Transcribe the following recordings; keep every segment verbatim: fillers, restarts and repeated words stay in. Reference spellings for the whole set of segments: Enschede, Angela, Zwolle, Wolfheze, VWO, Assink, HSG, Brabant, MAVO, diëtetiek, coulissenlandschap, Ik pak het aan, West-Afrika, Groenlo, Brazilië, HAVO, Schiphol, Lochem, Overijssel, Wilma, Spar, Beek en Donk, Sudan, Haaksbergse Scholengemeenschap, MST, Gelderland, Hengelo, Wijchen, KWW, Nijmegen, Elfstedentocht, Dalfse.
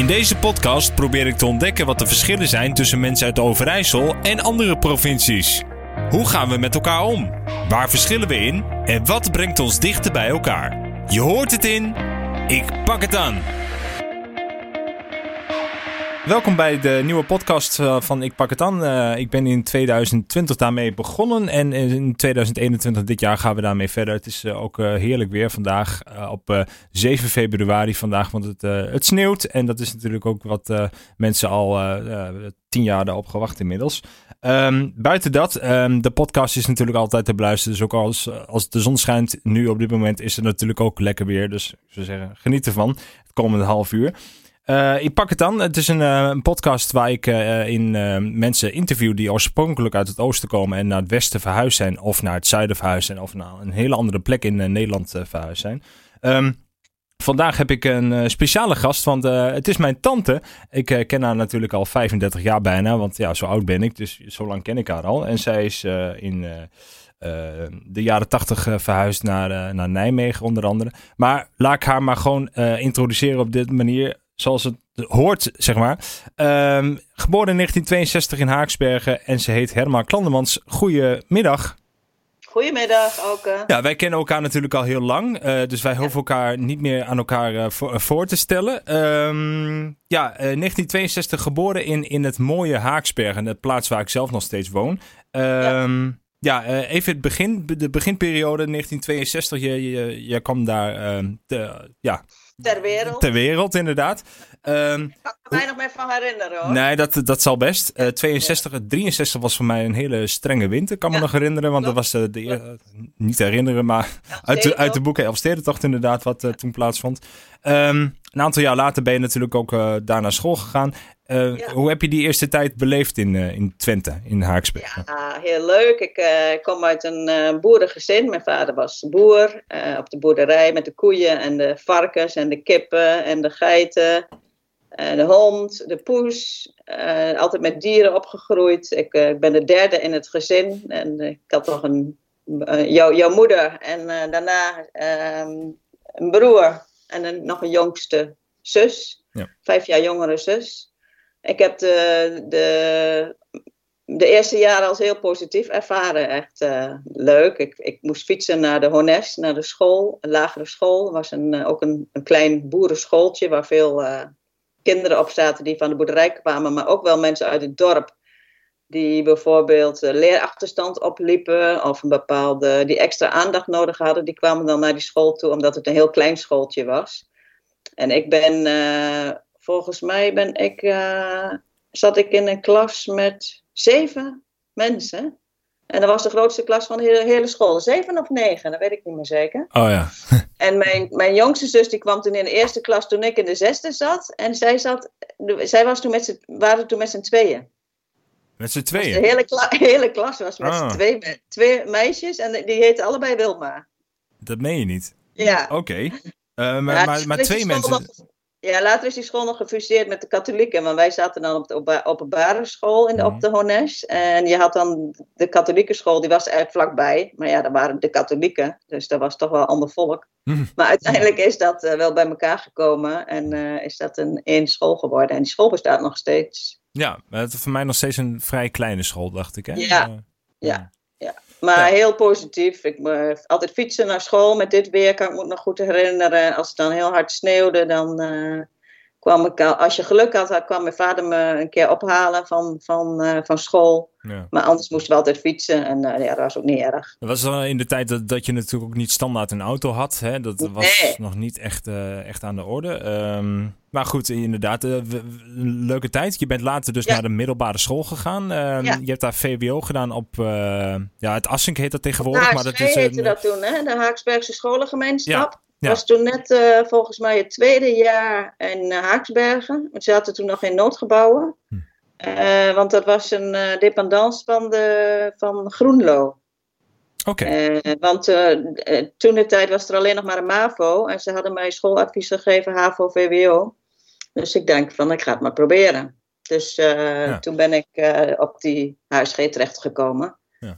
In deze podcast probeer ik te ontdekken wat de verschillen zijn tussen mensen uit Overijssel en andere provincies. Hoe gaan we met elkaar om? Waar verschillen we in? En wat brengt ons dichter bij elkaar? Je hoort het in Ik pak het aan. Welkom bij de nieuwe podcast van Ik pak het aan. Uh, ik ben in twintig twintig daarmee begonnen en in twintig eenentwintig dit jaar gaan we daarmee verder. Het is uh, ook uh, heerlijk weer vandaag uh, op uh, zeven februari vandaag, want het, uh, het sneeuwt. En dat is natuurlijk ook wat uh, mensen al uh, uh, tien jaar daarop gewacht inmiddels. Um, buiten dat, um, de podcast is natuurlijk altijd te beluisteren. Dus ook als, als de zon schijnt nu op dit moment is het natuurlijk ook lekker weer. Dus ik zou zeggen, geniet ervan het komende half uur. Uh, ik pak het aan. Het is een, uh, een podcast waar ik uh, in uh, mensen interview die oorspronkelijk uit het oosten komen en naar het westen verhuisd zijn of naar het zuiden verhuisd zijn of naar een hele andere plek in uh, Nederland uh, verhuisd zijn. Um, vandaag heb ik een uh, speciale gast, want uh, het is mijn tante. Ik uh, ken haar natuurlijk al vijfendertig jaar bijna, want ja, zo oud ben ik, dus zo lang ken ik haar al. En zij is uh, in... Uh, Uh, de jaren tachtig uh, verhuisd naar, uh, naar Nijmegen onder andere. Maar laat ik haar maar gewoon uh, introduceren op dit manier zoals het hoort, zeg maar. Uh, geboren in negentien tweeënzestig in Haaksbergen en ze heet Herma Klandermans. Goedemiddag. Goedemiddag, Alke. Ja, wij kennen elkaar natuurlijk al heel lang. Uh, dus wij hoeven elkaar niet meer aan elkaar uh, voor, uh, voor te stellen. Um, ja, uh, negentien tweeënzestig geboren in, in het mooie Haaksbergen. De plaats waar ik zelf nog steeds woon. Um, ja. Ja, even het begin, de beginperiode negentien tweeënzestig. Je, je, je kwam daar uh, te, ja, ter wereld. Ter wereld, inderdaad. Um, ik kan er mij nog meer van herinneren hoor. Nee, dat, dat zal best. Uh, tweeënzestig, drieënzestig was voor mij een hele strenge winter, kan ja. me nog herinneren. Want Klopt. dat was uh, de, uh, niet herinneren, maar uit de, uit de boeken Elfstedentocht inderdaad, wat uh, toen plaatsvond. Um, een aantal jaar later ben je natuurlijk ook uh, daar naar school gegaan. Uh, ja. Hoe heb je die eerste tijd beleefd in, uh, in Twente, in Haaksbergen? Ja, heel leuk. Ik uh, kom uit een uh, boerengezin. Mijn vader was boer uh, op de boerderij met de koeien en de varkens en de kippen en de geiten. Uh, de hond, de poes. Uh, altijd met dieren opgegroeid. Ik uh, ben de derde in het gezin. En ik had nog een, uh, jou, jouw moeder en uh, daarna uh, een broer en een, nog een jongste zus. Ja. Vijf jaar jongere zus. Ik heb de, de, de eerste jaren als heel positief ervaren. Echt uh, leuk. Ik, ik moest fietsen naar de Hones, naar de school. Een lagere school. Er was een, ook een, een klein boerenschooltje waar veel uh, kinderen op zaten die van de boerderij kwamen. Maar ook wel mensen uit het dorp die bijvoorbeeld uh, leerachterstand opliepen. Of een bepaalde, die extra aandacht nodig hadden. Die kwamen dan naar die school toe omdat het een heel klein schooltje was. En ik ben... Uh, Volgens mij ben ik, uh, zat ik in een klas met zeven mensen. En dat was de grootste klas van de hele, hele school. Zeven of negen, dat weet ik niet meer zeker. Oh ja. En mijn, mijn jongste zus die kwam toen in de eerste klas toen ik in de zesde zat. En zij, zat, zij was toen met waren toen met z'n tweeën. Met z'n tweeën? Dus de hele, kla, hele klas was met oh. z'n twee, twee meisjes en die heten allebei Wilma. Dat meen je niet? Ja. Oké. Okay. Uh, maar, maar, maar, maar twee mensen... Ja, later is die school nog gefuseerd met de katholieken. Want wij zaten dan op de openbare school in de, op de Hones. En je had dan de katholieke school, die was er vlakbij. Maar ja, dat waren de katholieken. Dus dat was toch wel ander volk. Mm. Maar uiteindelijk is dat uh, wel bij elkaar gekomen. En uh, is dat een één school geworden. En die school bestaat nog steeds. Ja, het is voor mij nog steeds een vrij kleine school, dacht ik. Hè? Ja, uh, ja. Ja, maar ja. heel positief. Ik me, altijd fietsen naar school met dit weer. Kan ik me nog goed herinneren. Als het dan heel hard sneeuwde, dan uh, kwam ik al, als je geluk had, kwam mijn vader me een keer ophalen van, van, uh, van school. Ja. Maar anders moesten we altijd fietsen. En uh, ja, dat was ook niet erg. Dat was dan in de tijd dat, dat je natuurlijk ook niet standaard een auto had. Hè? Dat was nee. nog niet echt, uh, echt aan de orde. Um, maar goed, inderdaad. Uh, een leuke tijd. Je bent later dus ja. naar de middelbare school gegaan. Um, ja. Je hebt daar V W O gedaan op... Uh, ja, het Assink heet dat tegenwoordig. H S G maar dat is, uh, heette dat toen, hè? De Haaksbergse Scholengemeenschap. Ja. Ja. Was toen net uh, volgens mij het tweede jaar in Haaksbergen. Want ze zaten toen nog in noodgebouwen. Hm. Uh, want dat was een uh, dependance van, de, van Groenlo. Oké. Okay. Uh, want uh, uh, toen de tijd was er alleen nog maar een MAVO. En ze hadden mij schooladvies gegeven, HAVO, V W O. Dus ik denk van, ik ga het maar proberen. Dus uh, ja. toen ben ik uh, op die H S G terechtgekomen. Ja.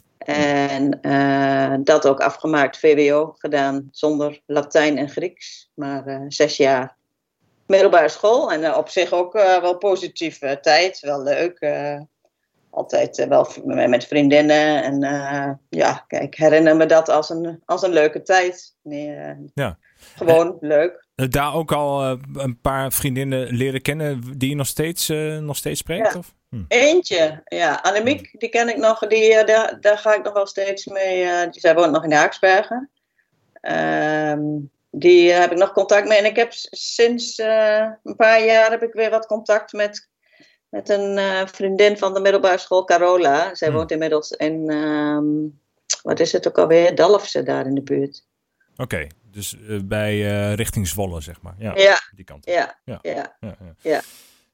En uh, dat ook afgemaakt, V W O gedaan, zonder Latijn en Grieks. Maar uh, zes jaar. middelbare school. En uh, op zich ook uh, wel positieve uh, tijd. Wel leuk. Uh, altijd uh, wel met, met vriendinnen. En uh, ja, kijk, herinner me dat als een, als een leuke tijd. Nee, uh, ja. Gewoon en, leuk. Daar ook al uh, een paar vriendinnen leren kennen die je nog steeds, uh, nog steeds spreekt? Ja. Of? Hm. Eentje, ja. Annemiek, die ken ik nog. Die, uh, daar, daar ga ik nog wel steeds mee. Uh, zij woont nog in Haaksbergen. Um, die uh, heb ik nog contact mee. En ik heb sinds uh, een paar jaar heb ik weer wat contact met, met een uh, vriendin van de middelbare school, Carola. Zij hm. woont inmiddels in, um, wat is het ook alweer, Dalfse, daar in de buurt. Oké. Okay. Dus bij uh, richting Zwolle, zeg maar. Ja, ja. Die kant. Ja, ja. Ja. Ja, ja. Ja.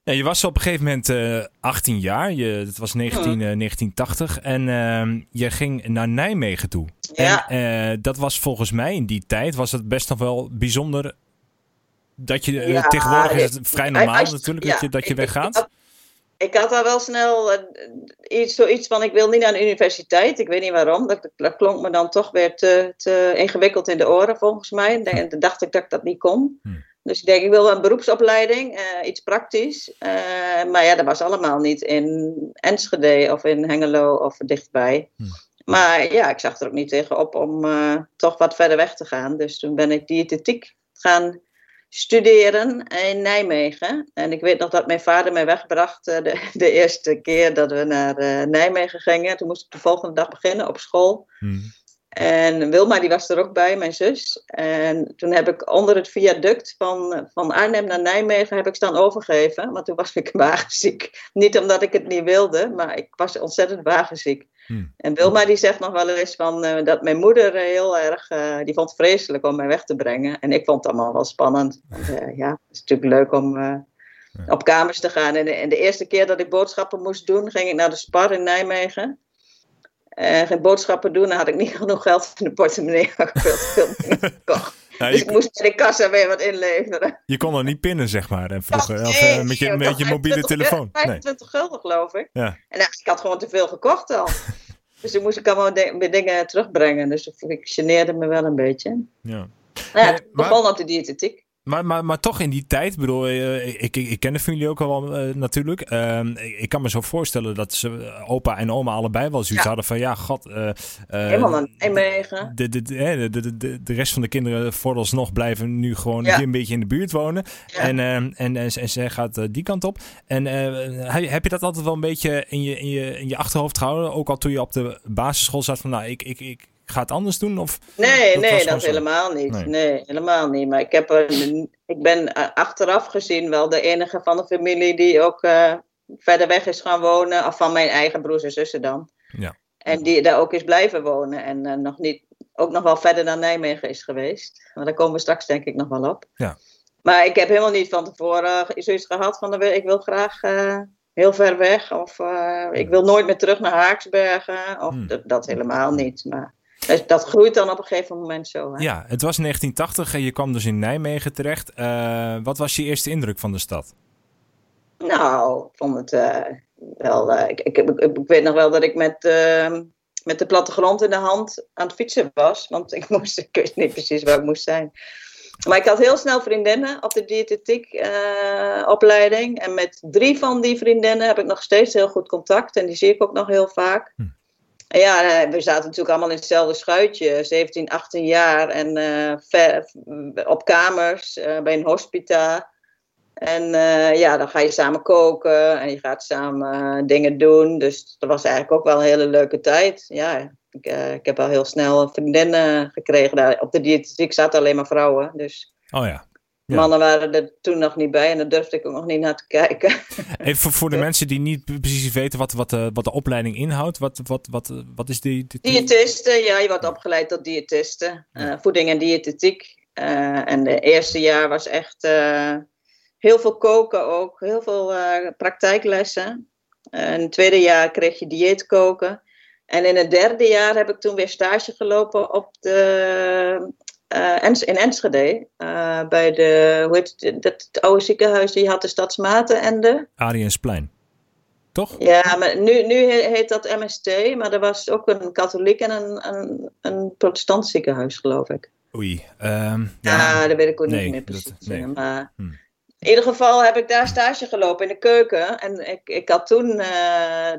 Ja, je was op een gegeven moment uh, achttien jaar. Je, het was negentien, uh, negentientachtig. En uh, je ging naar Nijmegen toe. Ja. En uh, dat was volgens mij in die tijd was het best nog wel bijzonder. Dat je, ja, tegenwoordig is het vrij normaal I, I, natuurlijk ja, dat je, dat je weggaat. Ik, ik had daar wel snel uh, iets, zoiets van, ik wil niet naar de universiteit. Ik weet niet waarom. Dat, dat klonk me dan toch weer te, te ingewikkeld in de oren, volgens mij. En dan dacht ik dat ik dat niet kon. Hmm. Dus ik denk, ik wil een beroepsopleiding, uh, iets praktisch. Uh, maar ja, dat was allemaal niet in Enschede of in Hengelo of dichtbij. Hmm. Maar ja, ik zag er ook niet tegen op om uh, toch wat verder weg te gaan. Dus toen ben ik diëtetiek gaan studeren in Nijmegen. En ik weet nog dat mijn vader mij wegbracht de, de eerste keer dat we naar uh, Nijmegen gingen. Toen moest ik de volgende dag beginnen op school. Mm. En Wilma die was er ook bij, mijn zus. En toen heb ik onder het viaduct van, van Arnhem naar Nijmegen heb ik staan overgeven. Want toen was ik wagenziek. Niet omdat ik het niet wilde, maar ik was ontzettend wagenziek. Mm. En Wilma die zegt nog wel eens van, uh, dat mijn moeder heel erg, uh, die vond het vreselijk om mij weg te brengen. En ik vond het allemaal wel spannend. Want, uh, ja, het is natuurlijk leuk om uh, op kamers te gaan. En de, en de eerste keer dat ik boodschappen moest doen, ging ik naar de Spar in Nijmegen. Uh, geen boodschappen doen, dan had ik niet genoeg geld in de portemonnee. Had ik veel te veel dingen gekocht. Nou, dus ik moest bij de kassa weer wat inleveren. Je kon er niet pinnen, zeg maar, hè, vroeger. Oh, nee, of, uh, met je, met je mobiele telefoon. vijfentwintig gulden, geloof ik. Ja. En uh, ik had gewoon te veel gekocht al. Dus toen moest ik allemaal de- weer dingen terugbrengen. Dus ik geneerde me wel een beetje. Ja. Nou ja, het begon op de diëtetiek. Maar, maar, maar toch in die tijd, bedoel, ik, ik, ik ken de familie ook al wel uh, natuurlijk. Uh, ik kan me zo voorstellen dat ze opa en oma allebei wel zoiets ja. hadden van ja, god. Uh, uh, Helemaal naar Nijmegen. De, de, de, de, de, de rest van de kinderen vooralsnog blijven nu gewoon ja. hier een beetje in de buurt wonen. Ja. En, uh, en, en, en, en zij gaat uh, die kant op. En uh, heb je dat altijd wel een beetje in je, in, je, in je achterhoofd gehouden? Ook al toen je op de basisschool zat van nou, ik... ik, ik Ik ga het anders doen? Of, nee, dat nee, dat zo. helemaal niet. Nee. nee, helemaal niet. Maar ik, heb een, ik ben achteraf gezien wel de enige van de familie die ook uh, verder weg is gaan wonen. Of van mijn eigen broers en zussen dan. Ja. En die daar ook is blijven wonen. En uh, nog niet, ook nog wel verder naar Nijmegen is geweest. Maar daar komen we straks denk ik nog wel op. Ja. Maar ik heb helemaal niet van tevoren uh, zoiets gehad van de, ik wil graag... Uh, heel ver weg. Of uh, ik wil nooit meer terug naar Haaksbergen. Of hmm. dat, dat helemaal niet. Maar dat groeit dan op een gegeven moment zo. Hè? Ja, het was negentien tachtig en je kwam dus in Nijmegen terecht. Uh, wat was je eerste indruk van de stad? Nou, ik vond het uh, wel... Uh, ik, ik, ik, ik weet nog wel dat ik met, uh, met de plattegrond in de hand aan het fietsen was. Want ik, moest, ik wist niet precies waar ik moest zijn. Maar ik had heel snel vriendinnen op de diëtetiek uh, opleiding. En met drie van die vriendinnen heb ik nog steeds heel goed contact. En die zie ik ook nog heel vaak. Hm. Ja, we zaten natuurlijk allemaal in hetzelfde schuitje. zeventien, achttien jaar en uh, ver, op kamers, uh, bij een hospita. En uh, ja, dan ga je samen koken en je gaat samen uh, dingen doen. Dus dat was eigenlijk ook wel een hele leuke tijd. Ja, ik, uh, ik heb al heel snel vriendinnen gekregen. Daar, op de diëtetiek zaten alleen maar vrouwen. Dus. Oh ja. Ja. Mannen waren er toen nog niet bij en daar durfde ik ook nog niet naar te kijken. Even voor de mensen die niet precies weten wat, wat, de, wat de opleiding inhoudt. Wat, wat, wat, wat is die, die... Diëtisten, ja, je wordt opgeleid tot diëtisten. Uh, voeding en diëtetiek. Uh, en de eerste jaar was echt uh, heel veel koken ook. Heel veel uh, praktijklessen. Uh, in het tweede jaar kreeg je dieetkoken. En in het derde jaar heb ik toen weer stage gelopen op de... Uh, in Enschede, uh, bij de, hoe heet het, dat, het oude ziekenhuis, die had de Stadsmaten en de... Ariënsplein, toch? Ja, maar nu, nu heet dat M S T, maar er was ook een katholiek en een, een, een protestant ziekenhuis, geloof ik. Oei. Um, ja, uh, dat weet ik ook nee, niet meer precies. Dat, nee. Maar, hm. In ieder geval heb ik daar stage gelopen in de keuken. En ik, ik had toen, uh,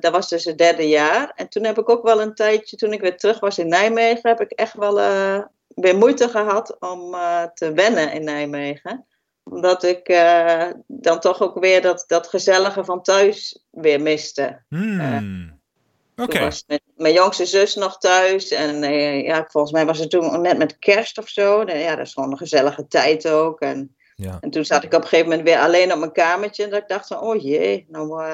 dat was dus het derde jaar. En toen heb ik ook wel een tijdje, toen ik weer terug was in Nijmegen, heb ik echt wel uh, weer moeite gehad om uh, te wennen in Nijmegen. Omdat ik uh, dan toch ook weer dat, dat gezellige van thuis weer miste. Hmm. Uh, Oké. Okay. Mijn, mijn jongste zus nog thuis. En uh, ja, volgens mij was het toen net met kerst of zo. Ja, dat is gewoon een gezellige tijd ook. En, ja. en toen zat ik op een gegeven moment weer alleen op mijn kamertje. En dat ik dacht van, oh jee, nou, uh,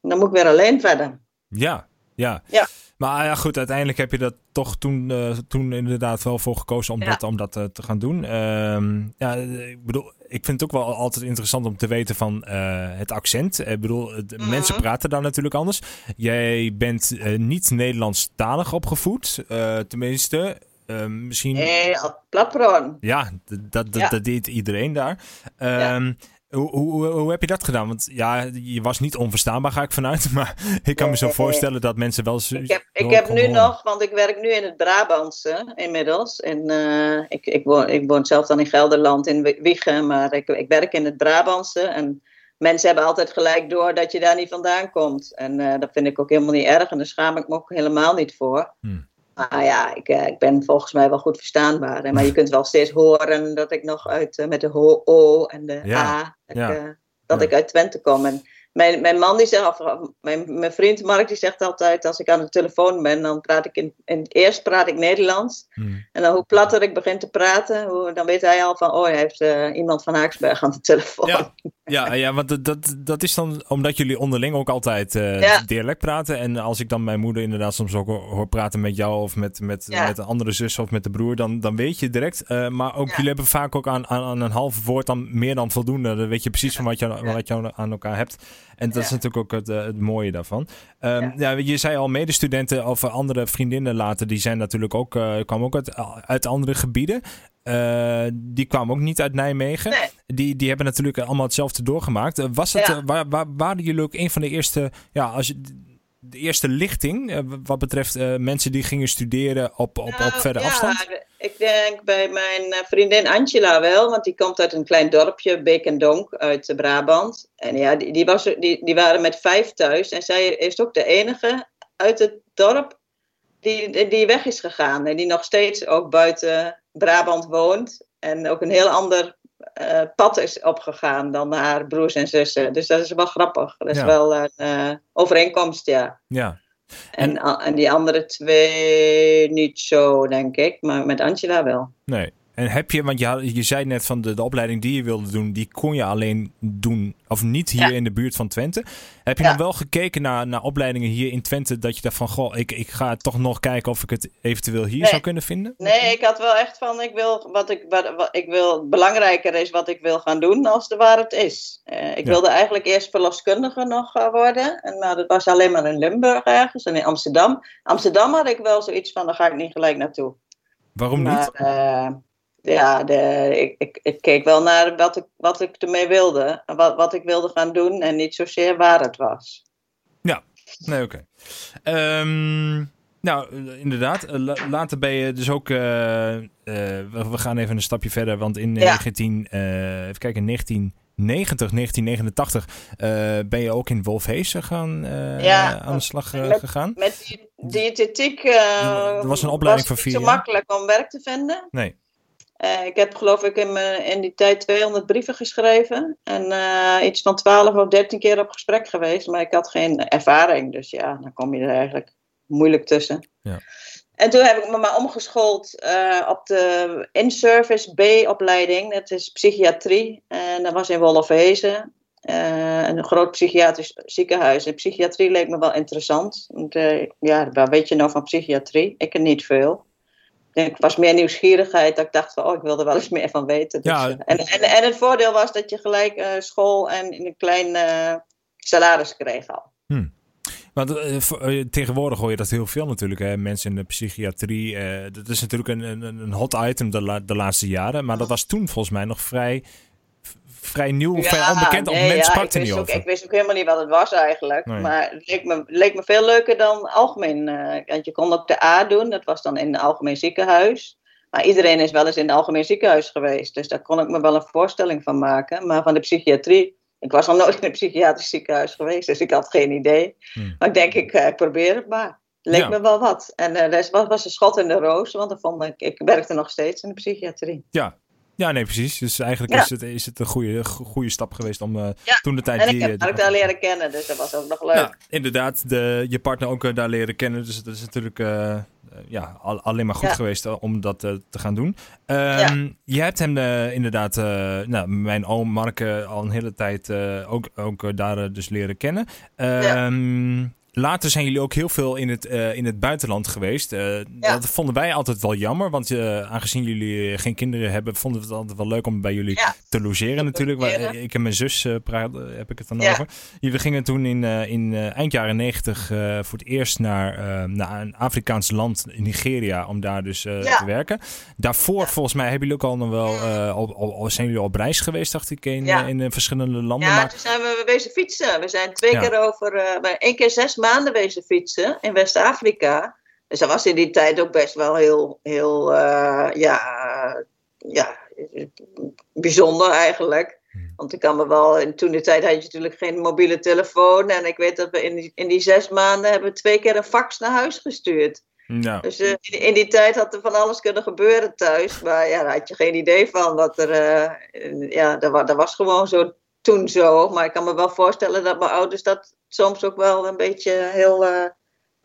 dan moet ik weer alleen verder. Ja, ja. ja. Maar ja, goed, uiteindelijk heb je dat toch toen, uh, toen inderdaad wel voor gekozen om ja. dat, om dat uh, te gaan doen. Uh, ja, ik bedoel, ik vind het ook wel altijd interessant om te weten van uh, het accent. Ik bedoel, de mm-hmm. mensen praten daar natuurlijk anders. Jij bent uh, niet Nederlandstalig opgevoed, uh, tenminste. Uh, misschien... Nee, plapron. Ja, dat, dat, ja. dat deed iedereen daar. Um, ja. Hoe, hoe, hoe heb je dat gedaan? Want ja, je was niet onverstaanbaar, ga ik vanuit. Maar ik kan me zo voorstellen dat mensen wel... Ik heb, ik heb nu nog, want ik werk nu in het Brabantse inmiddels. En, uh, ik, ik, woon, ik woon zelf dan in Gelderland, in Wijchen. Maar ik, ik werk in het Brabantse. En mensen hebben altijd gelijk door dat je daar niet vandaan komt. En uh, dat vind ik ook helemaal niet erg. En daar schaam ik me ook helemaal niet voor. Hmm. Maar ja, ik, ik ben volgens mij wel goed verstaanbaar. Hè? Maar je kunt wel steeds horen dat ik nog uit uh, met de ho- O en de ja, A, dat, ja, ik, uh, dat ja. ik uit Twente kom. En mijn, mijn man die zegt, of mijn, mijn vriend Mark die zegt altijd, als ik aan de telefoon ben, dan praat ik in, in eerst praat ik Nederlands. Hmm. En dan hoe platter ik begin te praten, hoe, dan weet hij al van, oh, hij heeft uh, iemand van Haaksbergen aan de telefoon. Ja, ja, ja want dat, dat, dat is dan omdat jullie onderling ook altijd uh, ja. dialect praten. En als ik dan mijn moeder inderdaad soms ook hoor praten met jou of met, met, ja. met een andere zus of met de broer, dan, dan weet je direct. Uh, maar ook ja. jullie hebben vaak ook aan, aan, aan een half woord dan meer dan voldoende. Dan weet je precies ja. van wat je, wat je aan elkaar hebt. En dat ja. is natuurlijk ook het, het mooie daarvan. Um, ja. Ja, je zei al, medestudenten of andere vriendinnen later, die zijn natuurlijk ook, uh, kwamen ook uit, uit andere gebieden. Uh, die kwamen ook niet uit Nijmegen. Nee. Die, die hebben natuurlijk allemaal hetzelfde doorgemaakt. Was het, ja. uh, waar, waar, waren jullie ook een van de eerste, ja, als je, de eerste lichting, uh, wat betreft uh, mensen die gingen studeren op, op, nou, op verder ja, afstand? Ik denk bij mijn vriendin Angela wel, want die komt uit een klein dorpje, Beek en Donk, uit Brabant. En ja, die, die, was, die, die waren met vijf thuis en zij is ook de enige uit het dorp die, die weg is gegaan. En die nog steeds ook buiten Brabant woont en ook een heel ander uh, pad is opgegaan dan haar broers en zussen. Dus dat is wel grappig. Dat is ja. wel een uh, overeenkomst, ja. Ja. En, en, en die andere twee niet zo, denk ik. Maar met Angela wel. Nee. En heb je, want je, je zei net van de, de opleiding die je wilde doen, die kon je alleen doen, of niet hier ja. in de buurt van Twente. Heb je ja. dan wel gekeken naar, naar opleidingen hier in Twente, dat je dacht van, goh, ik, ik ga toch nog kijken of ik het eventueel hier nee. zou kunnen vinden? Nee, ik had wel echt van, ik wil, wat ik, wat, wat ik wil, belangrijker is wat ik wil gaan doen als de waar het is. Uh, ik ja. wilde eigenlijk eerst verloskundige nog uh, worden, en, maar dat was alleen maar in Limburg ergens en in Amsterdam. Amsterdam had ik wel zoiets van, daar ga ik niet gelijk naartoe. Waarom niet? Maar, uh, Ja, de, ik, ik, ik keek wel naar wat ik, wat ik ermee wilde. Wat, wat ik wilde gaan doen en niet zozeer waar het was. Ja, nee, oké. Okay. Um, nou, inderdaad. Later ben je dus ook... Uh, uh, we gaan even een stapje verder. Want in, ja. negentien, uh, even kijken, negentien... negentien negentig, negentien negenentachtig uh, ben je ook in Wolfheze gaan uh, ja, aan de slag uh, met, gegaan. Met die diëtetiek uh, was, een opleiding was het niet zo makkelijk om werk te vinden. Nee. Uh, ik heb geloof ik in, mijn, in die tijd tweehonderd brieven geschreven. En uh, iets van twaalf of dertien keer op gesprek geweest. Maar ik had geen ervaring. Dus ja, dan kom je er eigenlijk moeilijk tussen. Ja. En toen heb ik me maar omgeschoold uh, op de in-service B-opleiding. Dat is psychiatrie. En dat was in Wolfheze. Uh, een groot psychiatrisch ziekenhuis. En psychiatrie leek me wel interessant. Want, uh, ja, wat weet je nou van psychiatrie? Ik ken niet veel. Ik was meer nieuwsgierigheid, dat ik dacht van, oh, ik wil er wel eens meer van weten. Dus, ja. en, en, en het voordeel was dat je gelijk uh, school en een klein uh, salaris kreeg al. Hmm. Want uh, uh, tegenwoordig hoor je dat heel veel natuurlijk, hè? Mensen in de psychiatrie. Uh, dat is natuurlijk een, een, een hot item de, la- de laatste jaren, maar dat was toen volgens mij nog vrij... vrij nieuw, ja, vrij onbekend, nee, op mensen ja, pakte niet ook, over. Ik wist ook helemaal niet wat het was eigenlijk. Nee. Maar het leek me, leek me veel leuker dan algemeen. Uh, want je kon ook de A doen, dat was dan in het algemeen ziekenhuis. Maar iedereen is wel eens in het algemeen ziekenhuis geweest. Dus daar kon ik me wel een voorstelling van maken. Maar van de psychiatrie. Ik was al nooit in een psychiatrisch ziekenhuis geweest. Dus ik had geen idee. Hmm. Maar ik denk, ik uh, probeer het maar. Leek ja. me wel wat. En uh, dat was, was een schot in de roos. Want dan vond ik, ik werkte nog steeds in de psychiatrie. Ja, ja nee precies. Dus eigenlijk ja. is, het, is het een goede, goede stap geweest om uh, ja. toen de tijd... En ik heb Mark daar leren kennen. Dus dat was ook nog leuk. Ja, inderdaad. De, je partner ook uh, daar leren kennen. Dus dat is natuurlijk... Uh... Ja, alleen maar goed ja. geweest om dat uh, te gaan doen. Um, ja. Je hebt hem uh, inderdaad, uh, nou, mijn oom Mark, uh, al een hele tijd uh, ook, ook uh, daar uh, dus leren kennen. Um, ja. Later zijn jullie ook heel veel in het, uh, in het buitenland geweest. Uh, ja. Dat vonden wij altijd wel jammer, want uh, aangezien jullie geen kinderen hebben, vonden we het altijd wel leuk om bij jullie ja. te logeren natuurlijk. Maar, uh, ik en mijn zus uh, praten, heb ik het dan ja. over. Jullie gingen toen in, uh, in uh, eind jaren negentig uh, voor het eerst naar, uh, naar een Afrikaans land, Nigeria, om daar dus uh, ja. te werken. Daarvoor ja. volgens mij hebben jullie ook al nog wel, uh, al, al, al zijn jullie al op reis geweest, dacht ik, in, ja. uh, in uh, verschillende landen. Ja, maar... toen zijn we bezig fietsen. We zijn twee ja. keer over, uh, één keer zes maanden. maanden wezen fietsen in West-Afrika. Dus dat was in die tijd ook best wel heel, heel uh, ja, ja, bijzonder eigenlijk. Want ik kan me wel, in toen de tijd had je natuurlijk geen mobiele telefoon. En ik weet dat we in die, in die zes maanden hebben we twee keer een fax naar huis gestuurd. Nou. Dus uh, in, in die tijd had er van alles kunnen gebeuren thuis. Maar ja, daar had je geen idee van. Dat er, uh, ja, dat, dat was gewoon zo toen zo. Maar ik kan me wel voorstellen dat mijn ouders dat soms ook wel een beetje heel, uh,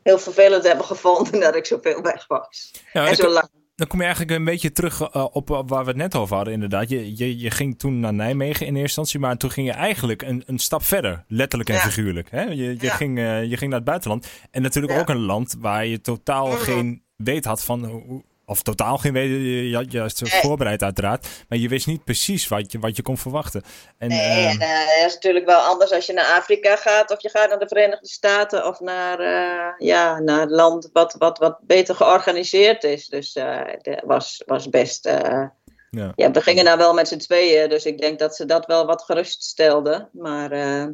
heel vervelend hebben gevonden dat ik zoveel weg was. Ja, en zo lang. Dan kom je eigenlijk een beetje terug uh, op, op waar we het net over hadden inderdaad. Je, je, je ging toen naar Nijmegen in eerste instantie, maar toen ging je eigenlijk een, een stap verder, letterlijk en ja. figuurlijk. Hè? Je, je, ja. ging, uh, je ging naar het buitenland en natuurlijk ja. ook een land waar je totaal mm-hmm. geen weet had van... Hoe, Of totaal geen weten, je had juist nee. voorbereid uiteraard. Maar je wist niet precies wat je, wat je kon verwachten. En, nee, uh, en, uh, dat is natuurlijk wel anders als je naar Afrika gaat. Of je gaat naar de Verenigde Staten. Of naar, uh, ja, naar een land wat, wat, wat beter georganiseerd is. Dus uh, dat was, was best... Uh, ja. ja, we gingen daar wel met z'n tweeën. Dus ik denk dat ze dat wel wat gerutstelden. Maar... Uh,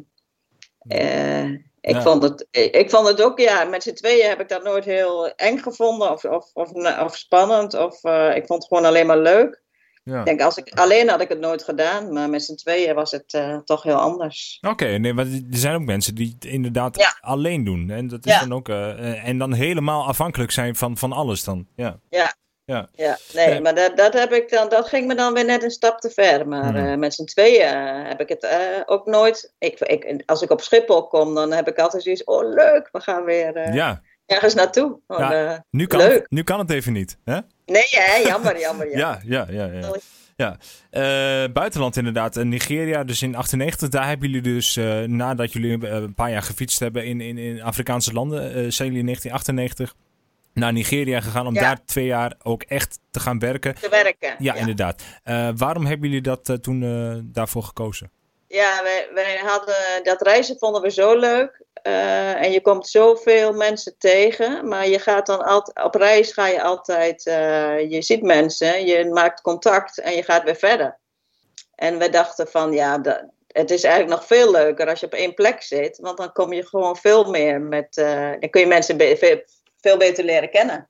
uh, Ik, ja. vond het, ik vond het ook, ja, met z'n tweeën heb ik dat nooit heel eng gevonden of, of, of, of spannend. Of, uh, ik vond het gewoon alleen maar leuk. Ja. Ik denk, als ik, alleen had ik het nooit gedaan, maar met z'n tweeën was het uh, toch heel anders. Oké, okay, nee, maar er zijn ook mensen die het inderdaad ja. alleen doen. En, dat is ja. dan ook, uh, en dan helemaal afhankelijk zijn van, van alles dan. Ja, ja. ja. ja. nee, ja. maar dat, dat, heb ik dan, dat ging me dan weer net een stap te ver. Maar hmm. uh, met z'n tweeën uh, heb ik het uh, ook nooit... Ik, ik, als ik op Schiphol kom, dan heb ik altijd zoiets... Oh, leuk, we gaan weer uh, ja. ergens naartoe. Oh, ja, uh, nu, kan leuk. Het, nu kan het even niet, hè? Nee, hè? jammer, jammer. Ja, ja, ja. ja, ja. ja. Uh, buitenland inderdaad. Nigeria, dus in achtennegentig. Daar hebben jullie dus, uh, nadat jullie een paar jaar gefietst hebben in, in, in Afrikaanse landen... Uh, zijn jullie in negentien achtennegentig... naar Nigeria gegaan om ja. daar twee jaar ook echt te gaan werken. Te werken. Ja, ja. inderdaad. Uh, waarom hebben jullie dat uh, toen uh, daarvoor gekozen? Ja, wij, wij hadden dat reizen vonden we zo leuk. Uh, en je komt zoveel mensen tegen. Maar je gaat dan altijd op reis ga je altijd... Uh, je ziet mensen, je maakt contact en je gaat weer verder. En we dachten van ja... Dat, het is eigenlijk nog veel leuker als je op één plek zit. Want dan kom je gewoon veel meer met... Uh, dan kun je mensen... Be- be- veel beter leren kennen.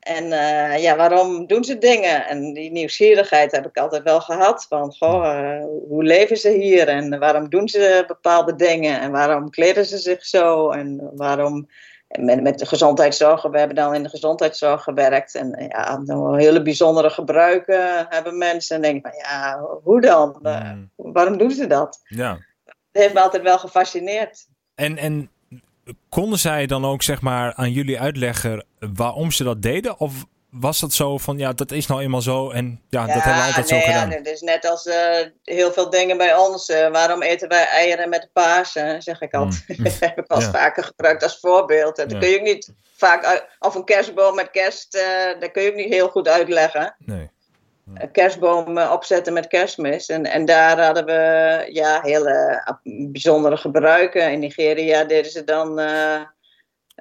En uh, ja, waarom doen ze dingen? En die nieuwsgierigheid heb ik altijd wel gehad. Van, goh, uh, hoe leven ze hier? En waarom doen ze bepaalde dingen? En waarom kleden ze zich zo? En waarom... En met, met de gezondheidszorg, we hebben dan in de gezondheidszorg gewerkt. En ja, hele bijzondere gebruiken hebben mensen. En denk ik, ja, hoe dan? Mm. Uh, waarom doen ze dat? Ja. Dat heeft me altijd wel gefascineerd. En... en... Konden zij dan ook zeg maar aan jullie uitleggen waarom ze dat deden? Of was dat zo van, ja, dat is nou eenmaal zo en ja, ja dat hebben we altijd nee, zo gedaan? Ja, het is net als uh, heel veel dingen bij ons. Uh, waarom eten wij eieren met Pasen? Zeg ik altijd. Mm. Dat heb ik al ja. vaker gebruikt als voorbeeld. Dat ja. kun je ook niet vaak uit, of een kerstboom met kerst, uh, dat kun je ook niet heel goed uitleggen. Nee. Een kerstboom opzetten met kerstmis. En, en daar hadden we ja, hele bijzondere gebruiken. In Nigeria deden ze dan uh,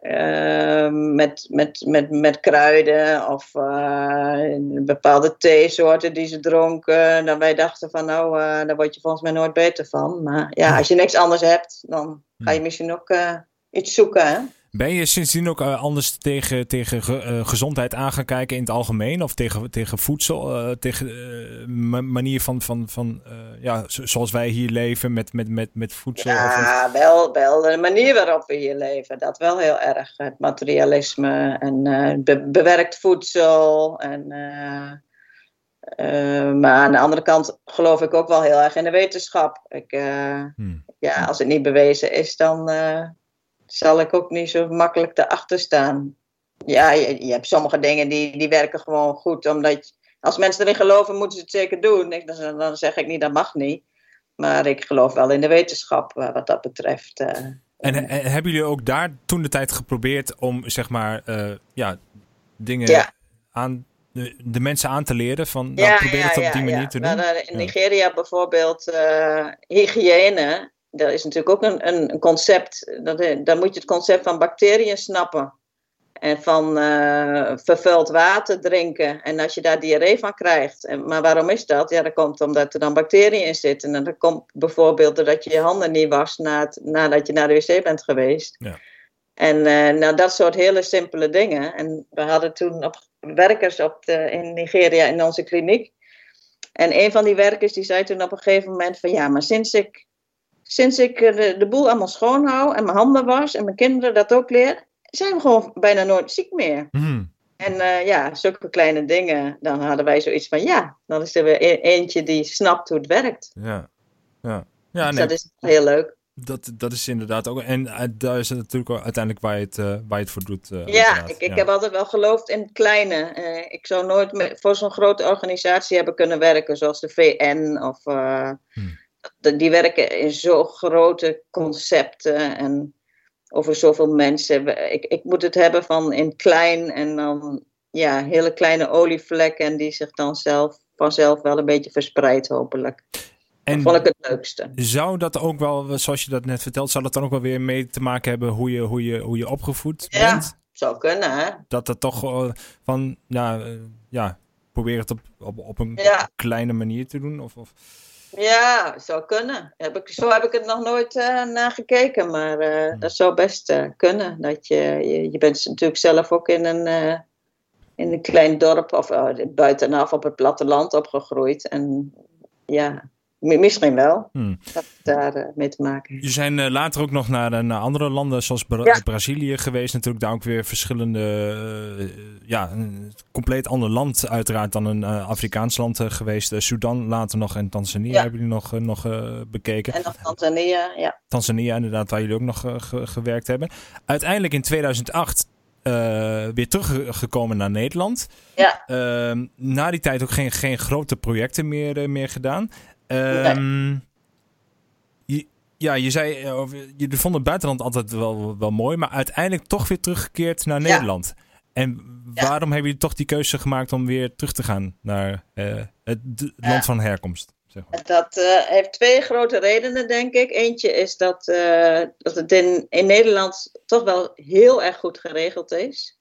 uh, met, met, met, met kruiden of uh, bepaalde theesoorten die ze dronken. Dan wij dachten van nou, uh, daar word je volgens mij nooit beter van. Maar ja, als je niks anders hebt, dan ga je misschien ook uh, iets zoeken, hè? Ben je sindsdien ook anders tegen, tegen gezondheid aan gaan kijken in het algemeen? Of tegen, tegen voedsel? Tegen uh, manier van, van, van uh, ja, zoals wij hier leven met, met, met, met voedsel? Ja, of... wel, wel de manier waarop we hier leven. Dat wel heel erg. Het materialisme en uh, be- bewerkt voedsel. En, uh, uh, maar aan de andere kant geloof ik ook wel heel erg in de wetenschap. Ik, uh, hmm. ja, als het niet bewezen is, dan... Uh, zal ik ook niet zo makkelijk erachter staan. Ja, je, je hebt sommige dingen die, die werken gewoon goed. Omdat je, als mensen erin geloven, moeten ze het zeker doen. Ik, dan, dan zeg ik niet, dat mag niet. Maar ik geloof wel in de wetenschap wat dat betreft. En, en hebben jullie ook daar toen de tijd geprobeerd om zeg maar uh, ja, dingen ja. aan de, de mensen aan te leren? Van, nou, ja, probeer ja, het op ja, die manier ja. te doen. Maar, uh, in Nigeria ja. bijvoorbeeld uh, hygiëne... Dat is natuurlijk ook een, een concept. Dat, dan moet je het concept van bacteriën snappen. En van uh, vervuild water drinken. En als je daar diarree van krijgt. En, maar waarom is dat? Ja, dat komt omdat er dan bacteriën in zitten. En dat komt bijvoorbeeld doordat je je handen niet wast na het, nadat je naar de wc bent geweest. Ja. En uh, nou, dat soort hele simpele dingen. En we hadden toen op, werkers op de, in Nigeria in onze kliniek. En een van die werkers die zei toen op een gegeven moment van ja, maar sinds ik... Sinds ik de, de boel allemaal schoon hou en mijn handen was en mijn kinderen dat ook leer, zijn we gewoon bijna nooit ziek meer. Mm. En uh, ja, zulke kleine dingen, dan hadden wij zoiets van ja, dan is er weer e- eentje die snapt hoe het werkt. Ja, ja. ja dus nee, dat is heel leuk. Dat, dat is inderdaad ook, en uh, daar is het natuurlijk uiteindelijk waar je het, uh, waar je het voor doet. Uh, ja, ik, ik ja. heb altijd wel geloofd in het kleine. Uh, ik zou nooit me- voor zo'n grote organisatie hebben kunnen werken, zoals de V N of... Uh, mm. Die werken in zo grote concepten en over zoveel mensen. Ik, ik moet het hebben van in klein en dan ja, hele kleine olievlekken en die zich dan zelf vanzelf wel een beetje verspreidt hopelijk. En dat vond ik het leukste. Zou dat ook wel, zoals je dat net vertelt, zou dat dan ook wel weer mee te maken hebben hoe je, hoe je, hoe je opgevoed ja, bent? Ja, zou kunnen hè. Dat dat toch van, nou ja, probeer het op, op, op een ja. kleine manier te doen of... of... Ja, zou kunnen. Heb ik, zo heb ik het nog nooit uh, nagekeken, maar uh, mm. dat zou best uh, kunnen. Dat je, je, je bent natuurlijk zelf ook in een, uh, in een klein dorp of uh, buitenaf op het platteland opgegroeid. En ja, m- misschien wel. Mm. Dat daar uh, mee te maken heeft. Je zijn uh, later ook nog naar, uh, naar andere landen zoals Bra- ja. Brazilië geweest. Natuurlijk daar ook weer verschillende, uh, ja, een compleet ander land uiteraard dan een uh, Afrikaans land uh, geweest. Uh, Sudan later nog en Tanzania ja. hebben jullie nog, uh, nog uh, bekeken. En nog Tanzania, ja. Tanzania inderdaad, waar jullie ook nog uh, ge- gewerkt hebben. Uiteindelijk in tweeduizend acht uh, weer teruggekomen naar Nederland. Ja. Uh, na die tijd ook geen, geen grote projecten meer, uh, meer gedaan. Uh, nee. je, ja, je zei, uh, je vond het buitenland altijd wel, wel mooi, maar uiteindelijk toch weer teruggekeerd naar Nederland. Ja. En waarom ja. hebben jullie toch die keuze gemaakt om weer terug te gaan naar uh, het d- ja. land van herkomst? Zeg maar. Dat uh, heeft twee grote redenen, denk ik. Eentje is dat, uh, dat het in, in Nederland toch wel heel erg goed geregeld is.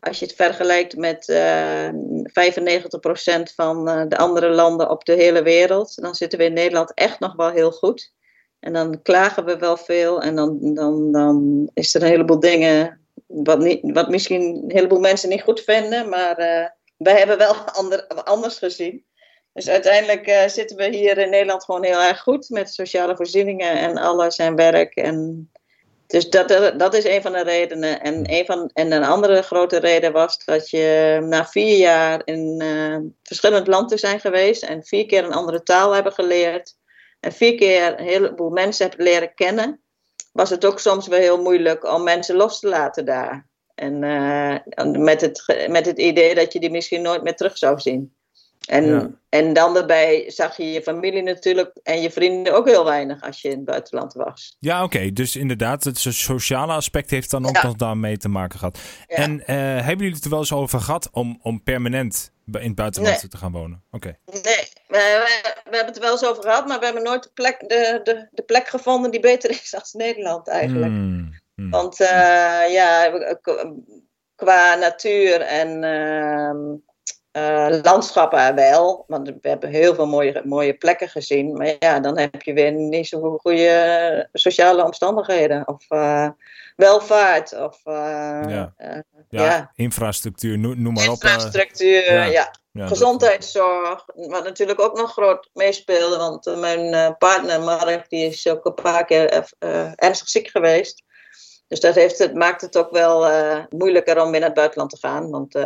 Als je het vergelijkt met uh, vijfennegentig procent van uh, de andere landen op de hele wereld, dan zitten we in Nederland echt nog wel heel goed. En dan klagen we wel veel en dan, dan, dan is er een heleboel dingen... Wat, niet, wat misschien een heleboel mensen niet goed vinden, maar uh, wij hebben wel ander, anders gezien. Dus uiteindelijk uh, zitten we hier in Nederland gewoon heel erg goed met sociale voorzieningen en alles en werk. En dus dat, dat is een van de redenen. En een, van, en een andere grote reden was dat je na vier jaar in uh, verschillend land te zijn geweest en vier keer een andere taal hebben geleerd en vier keer een heleboel mensen hebt leren kennen. Was het ook soms wel heel moeilijk om mensen los te laten daar. En uh, met, het, met het idee dat je die misschien nooit meer terug zou zien. En, ja. en dan daarbij zag je je familie natuurlijk en je vrienden ook heel weinig als je in het buitenland was. Ja, oké. Okay. Dus inderdaad, het sociale aspect heeft dan ook ja. nog daarmee te maken gehad. Ja. En uh, hebben jullie het er wel eens over gehad om, om permanent in het buitenland nee. te gaan wonen? Oké. Okay. Nee, we, we hebben het er wel eens over gehad, maar we hebben nooit de plek, de, de, de plek gevonden die beter is dan Nederland eigenlijk. Hmm. Hmm. Want uh, ja, qua natuur en... Uh, Uh, landschappen wel, want we hebben heel veel mooie, mooie plekken gezien. Maar ja, dan heb je weer niet zo goede sociale omstandigheden. Of uh, welvaart. Of uh, ja. Uh, ja, ja, infrastructuur, noem maar op. Infrastructuur, ja. ja. ja Gezondheidszorg, wat natuurlijk ook nog groot meespeelde. Want mijn partner Mark, die is ook een paar keer uh, ernstig ziek geweest. Dus dat heeft het, maakt het ook wel uh, moeilijker om weer naar het buitenland te gaan. Want... Uh,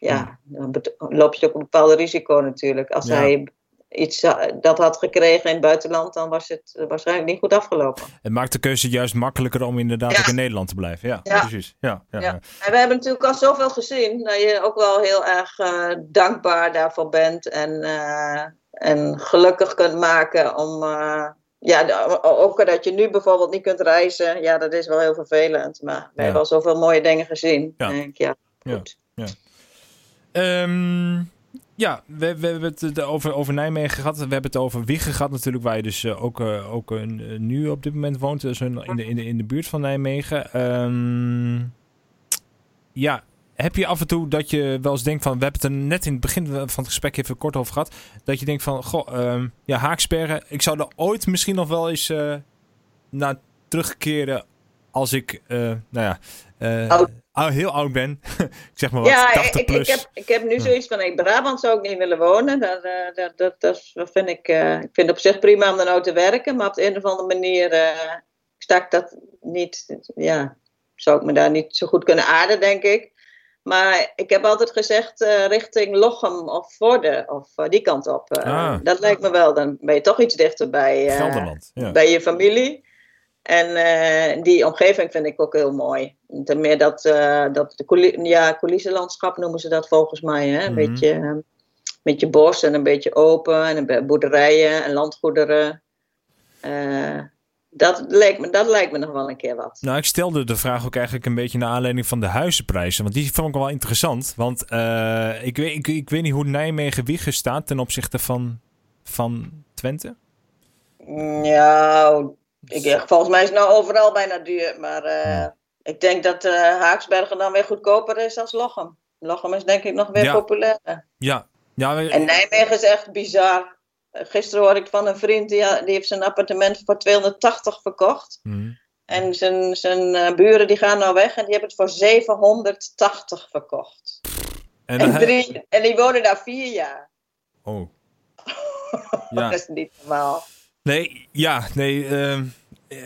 Ja, dan loop je ook een bepaald risico natuurlijk. Als ja. hij iets dat had gekregen in het buitenland, dan was het waarschijnlijk niet goed afgelopen. Het maakt de keuze juist makkelijker om inderdaad ja. ook in Nederland te blijven. Ja, ja. precies. Ja, ja. Ja. En we hebben natuurlijk al zoveel gezien dat je ook wel heel erg uh, dankbaar daarvoor bent. En, uh, en gelukkig kunt maken om... Uh, ja, ook dat je nu bijvoorbeeld niet kunt reizen. Ja, dat is wel heel vervelend. Maar we ja. hebben al zoveel mooie dingen gezien. Ja, denk ik. ja goed. Ja. ja. Um, ja, we, we hebben het over, over Nijmegen gehad. We hebben het over Wijchen gehad natuurlijk, waar je dus ook, ook nu op dit moment woont. Dus in de, in de, in de buurt van Nijmegen. Um, ja, heb je af en toe dat je wel eens denkt van... We hebben het er net in het begin van het gesprek even kort over gehad. Dat je denkt van, goh, um, ja, Haaksbergen. Ik zou er ooit misschien nog wel eens uh, naar terugkeren als ik, uh, nou ja... Uh, oh. heel oud ben. Ik zeg maar wat, ja, tachtig plus. Ik, ik, heb, ik heb nu zoiets van, in Brabant zou ik niet willen wonen. Dat, dat, dat, dat vind ik, uh, ik vind het op zich prima om dan ook te werken. Maar op de een of andere manier uh, sta ik dat niet... Ja, zou ik me daar niet zo goed kunnen aarden, denk ik. Maar ik heb altijd gezegd uh, richting Lochem of Vorden of uh, die kant op. Uh, ah. Dat lijkt me wel. Dan ben je toch iets dichter bij, uh, Gelderland, ja. bij je familie. En uh, die omgeving vind ik ook heel mooi. Ten meer dat, uh, dat de coulis- ja, coulissenlandschap noemen ze dat volgens mij. Hè? Een mm-hmm. beetje, um, beetje bos en een beetje open. En een be- boerderijen en landgoederen. Uh, dat, lijkt me, dat lijkt me nog wel een keer wat. Nou, ik stelde de vraag ook eigenlijk een beetje naar aanleiding van de huizenprijzen. Want die vond ik wel interessant. Want uh, ik, weet, ik, ik weet niet hoe Nijmegen-Wijchen staat ten opzichte van, van Twente. Ja... Ik, volgens mij is het nou overal bijna duur. Maar uh, ik denk dat uh, Haaksbergen dan weer goedkoper is dan Lochem. Lochem is denk ik nog weer ja. populairder. Ja. Ja, maar... En Nijmegen is echt bizar. Gisteren hoorde ik van een vriend, die, die heeft zijn appartement voor tweehonderdtachtig verkocht. Mm. En zijn, zijn uh, buren die gaan nou weg en die hebben het voor zevenhonderdtachtig verkocht. En, en, drie, hij... en die wonen daar vier jaar. Oh. ja. Dat is niet normaal. Nee, ja, nee, uh,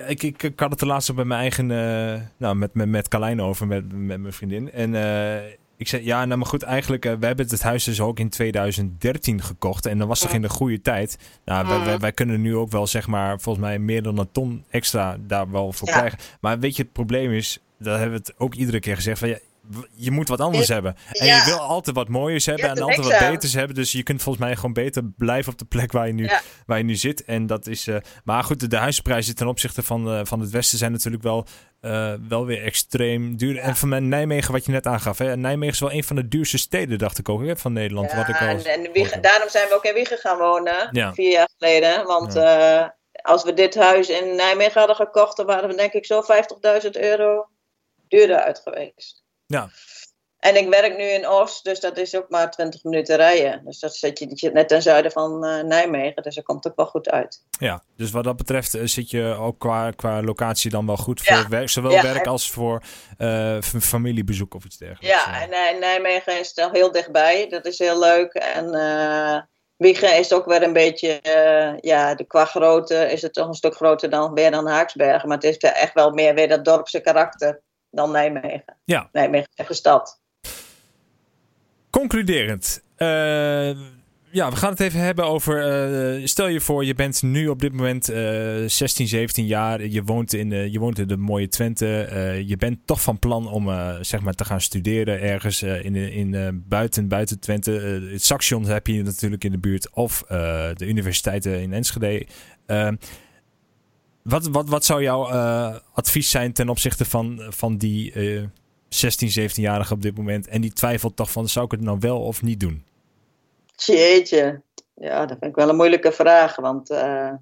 ik, ik, ik had het de laatste bij mijn eigen, uh, nou, met, met, met Carlijn over, met, met mijn vriendin. En uh, ik zei, ja, nou maar goed, eigenlijk, uh, we hebben het huis dus ook in tweeduizend dertien gekocht. En dat was toch in de goede tijd. Nou, wij, wij, wij kunnen nu ook wel, zeg maar, volgens mij meer dan een ton extra daar wel voor ja. krijgen. Maar weet je, het probleem is, dat hebben we het ook iedere keer gezegd, van ja, je moet wat anders ik, hebben. En ja. je wil altijd wat mooiers hebben en altijd wat beters hebben. Dus je kunt volgens mij gewoon beter blijven op de plek waar je nu, ja. waar je nu zit. En dat is, uh, maar goed, de, de huizenprijzen ten opzichte van, uh, van het Westen zijn natuurlijk wel, uh, wel weer extreem duur. Ja. En van Nijmegen, wat je net aangaf. Hè? Nijmegen is wel een van de duurste steden, dacht ik ook, hè, van Nederland. Ja, wat ik al en, en Wijchen, daarom zijn we ook in Wijchen gaan wonen, ja. vier jaar geleden. Want ja. uh, als we dit huis in Nijmegen hadden gekocht, dan waren we denk ik zo vijftigduizend euro duurder uit geweest. Ja. En ik werk nu in Oost, dus dat is ook maar twintig minuten rijden. Dus dat zit je net ten zuiden van uh, Nijmegen, dus dat komt ook wel goed uit. Ja, dus wat dat betreft uh, zit je ook qua, qua locatie dan wel goed voor ja. werk, zowel ja, werk als voor uh, familiebezoek of iets dergelijks. Ja, en, en Nijmegen is dan heel dichtbij, dat is heel leuk. En uh, Wijchen is ook weer een beetje, uh, ja, de, qua grootte is het toch een stuk groter dan, weer dan Haaksbergen. Maar het is echt wel meer weer dat dorpse karakter. Dan Nijmegen. Ja. Nijmegen is een stad. Concluderend. Uh, ja, we gaan het even hebben over... Uh, stel je voor, je bent nu op dit moment uh, zestien, zeventien jaar. Je woont in, uh, je woont in de mooie Twente. Uh, je bent toch van plan om uh, zeg maar te gaan studeren ergens uh, in, in, uh, buiten, buiten Twente. Uh, het Saxion heb je natuurlijk in de buurt. Of uh, de universiteiten in Enschede. Uh, Wat, wat, wat zou jouw uh, advies zijn ten opzichte van, van die uh, zestien, zeventienjarige op dit moment? En die twijfelt toch van, zou ik het nou wel of niet doen? Jeetje. Ja, dat vind ik wel een moeilijke vraag. Want uh,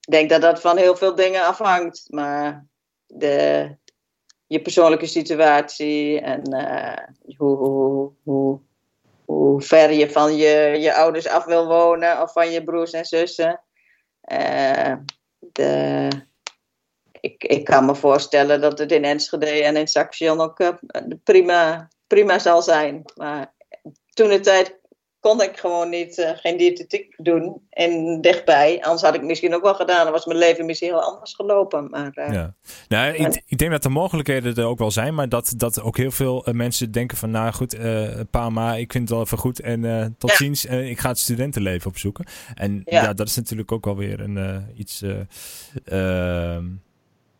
ik denk dat dat van heel veel dingen afhangt. Maar de, je persoonlijke situatie en uh, hoe, hoe, hoe, hoe ver je van je, je ouders af wil wonen of van je broers en zussen. Uh, de, ik, ik kan me voorstellen dat het in Enschede en in Saxion ook uh, prima, prima zal zijn. Maar toen de tijd kon ik gewoon niet, uh, geen diëtetiek doen en dichtbij. Anders had ik misschien ook wel gedaan. Dan was mijn leven misschien heel anders gelopen. Maar, uh, ja. nou, ik, ik denk dat de mogelijkheden er ook wel zijn. Maar dat, dat ook heel veel mensen denken van... Nou goed, uh, pa, ma, ik vind het wel even goed. En uh, tot ja. ziens, uh, ik ga het studentenleven opzoeken. En ja, ja dat is natuurlijk ook wel weer een, uh, iets... Uh, uh,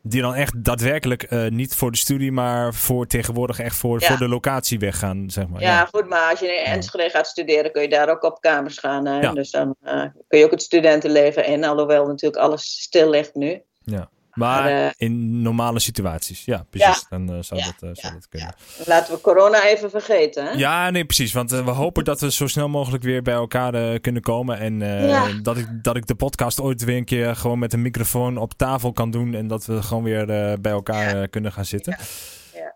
die dan echt daadwerkelijk uh, niet voor de studie, maar voor tegenwoordig echt voor, ja. voor de locatie weggaan, zeg maar. Ja, ja, goed, maar als je in Enschede gaat studeren, kun je daar ook op kamers gaan. Hè? Ja. Dus dan uh, kun je ook het studentenleven in, alhoewel natuurlijk alles stil ligt nu. Ja, maar, maar uh, in normale situaties, ja, precies. Ja. Dan uh, zou, ja, dat, uh, zou ja, dat kunnen. Ja. Laten we corona even vergeten, hè? Ja, nee, precies. Want uh, we hopen dat we zo snel mogelijk weer bij elkaar uh, kunnen komen. En uh, ja. dat, ik, dat ik de podcast ooit weer een keer gewoon met een microfoon op tafel kan doen. En dat we gewoon weer uh, bij elkaar ja. uh, kunnen gaan zitten. Ja.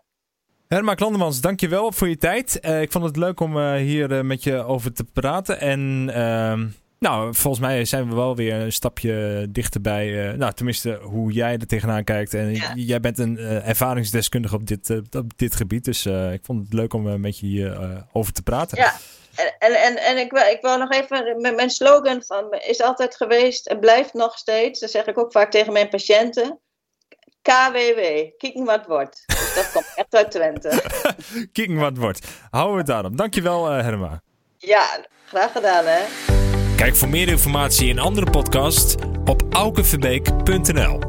Herma Klandermans, dank je wel voor je tijd. Uh, ik vond het leuk om uh, hier uh, met je over te praten. En... Uh, Nou, volgens mij zijn we wel weer een stapje dichterbij. Uh, nou, tenminste, hoe jij er tegenaan kijkt. En ja. jij bent een uh, ervaringsdeskundige op dit, uh, op dit gebied. Dus uh, ik vond het leuk om uh, met je hier uh, over te praten. Ja, en, en, en ik, wil, ik wil nog even... Mijn slogan van is altijd geweest en blijft nog steeds. Dat zeg ik ook vaak tegen mijn patiënten. K W W, kieken wat wordt. Dus dat komt echt uit Twente. Kieken wat wordt. Houden we het daarop. Dankjewel, uh, Herma. Ja, graag gedaan, hè. Kijk voor meer informatie in andere podcasts op alke verbeek punt n l.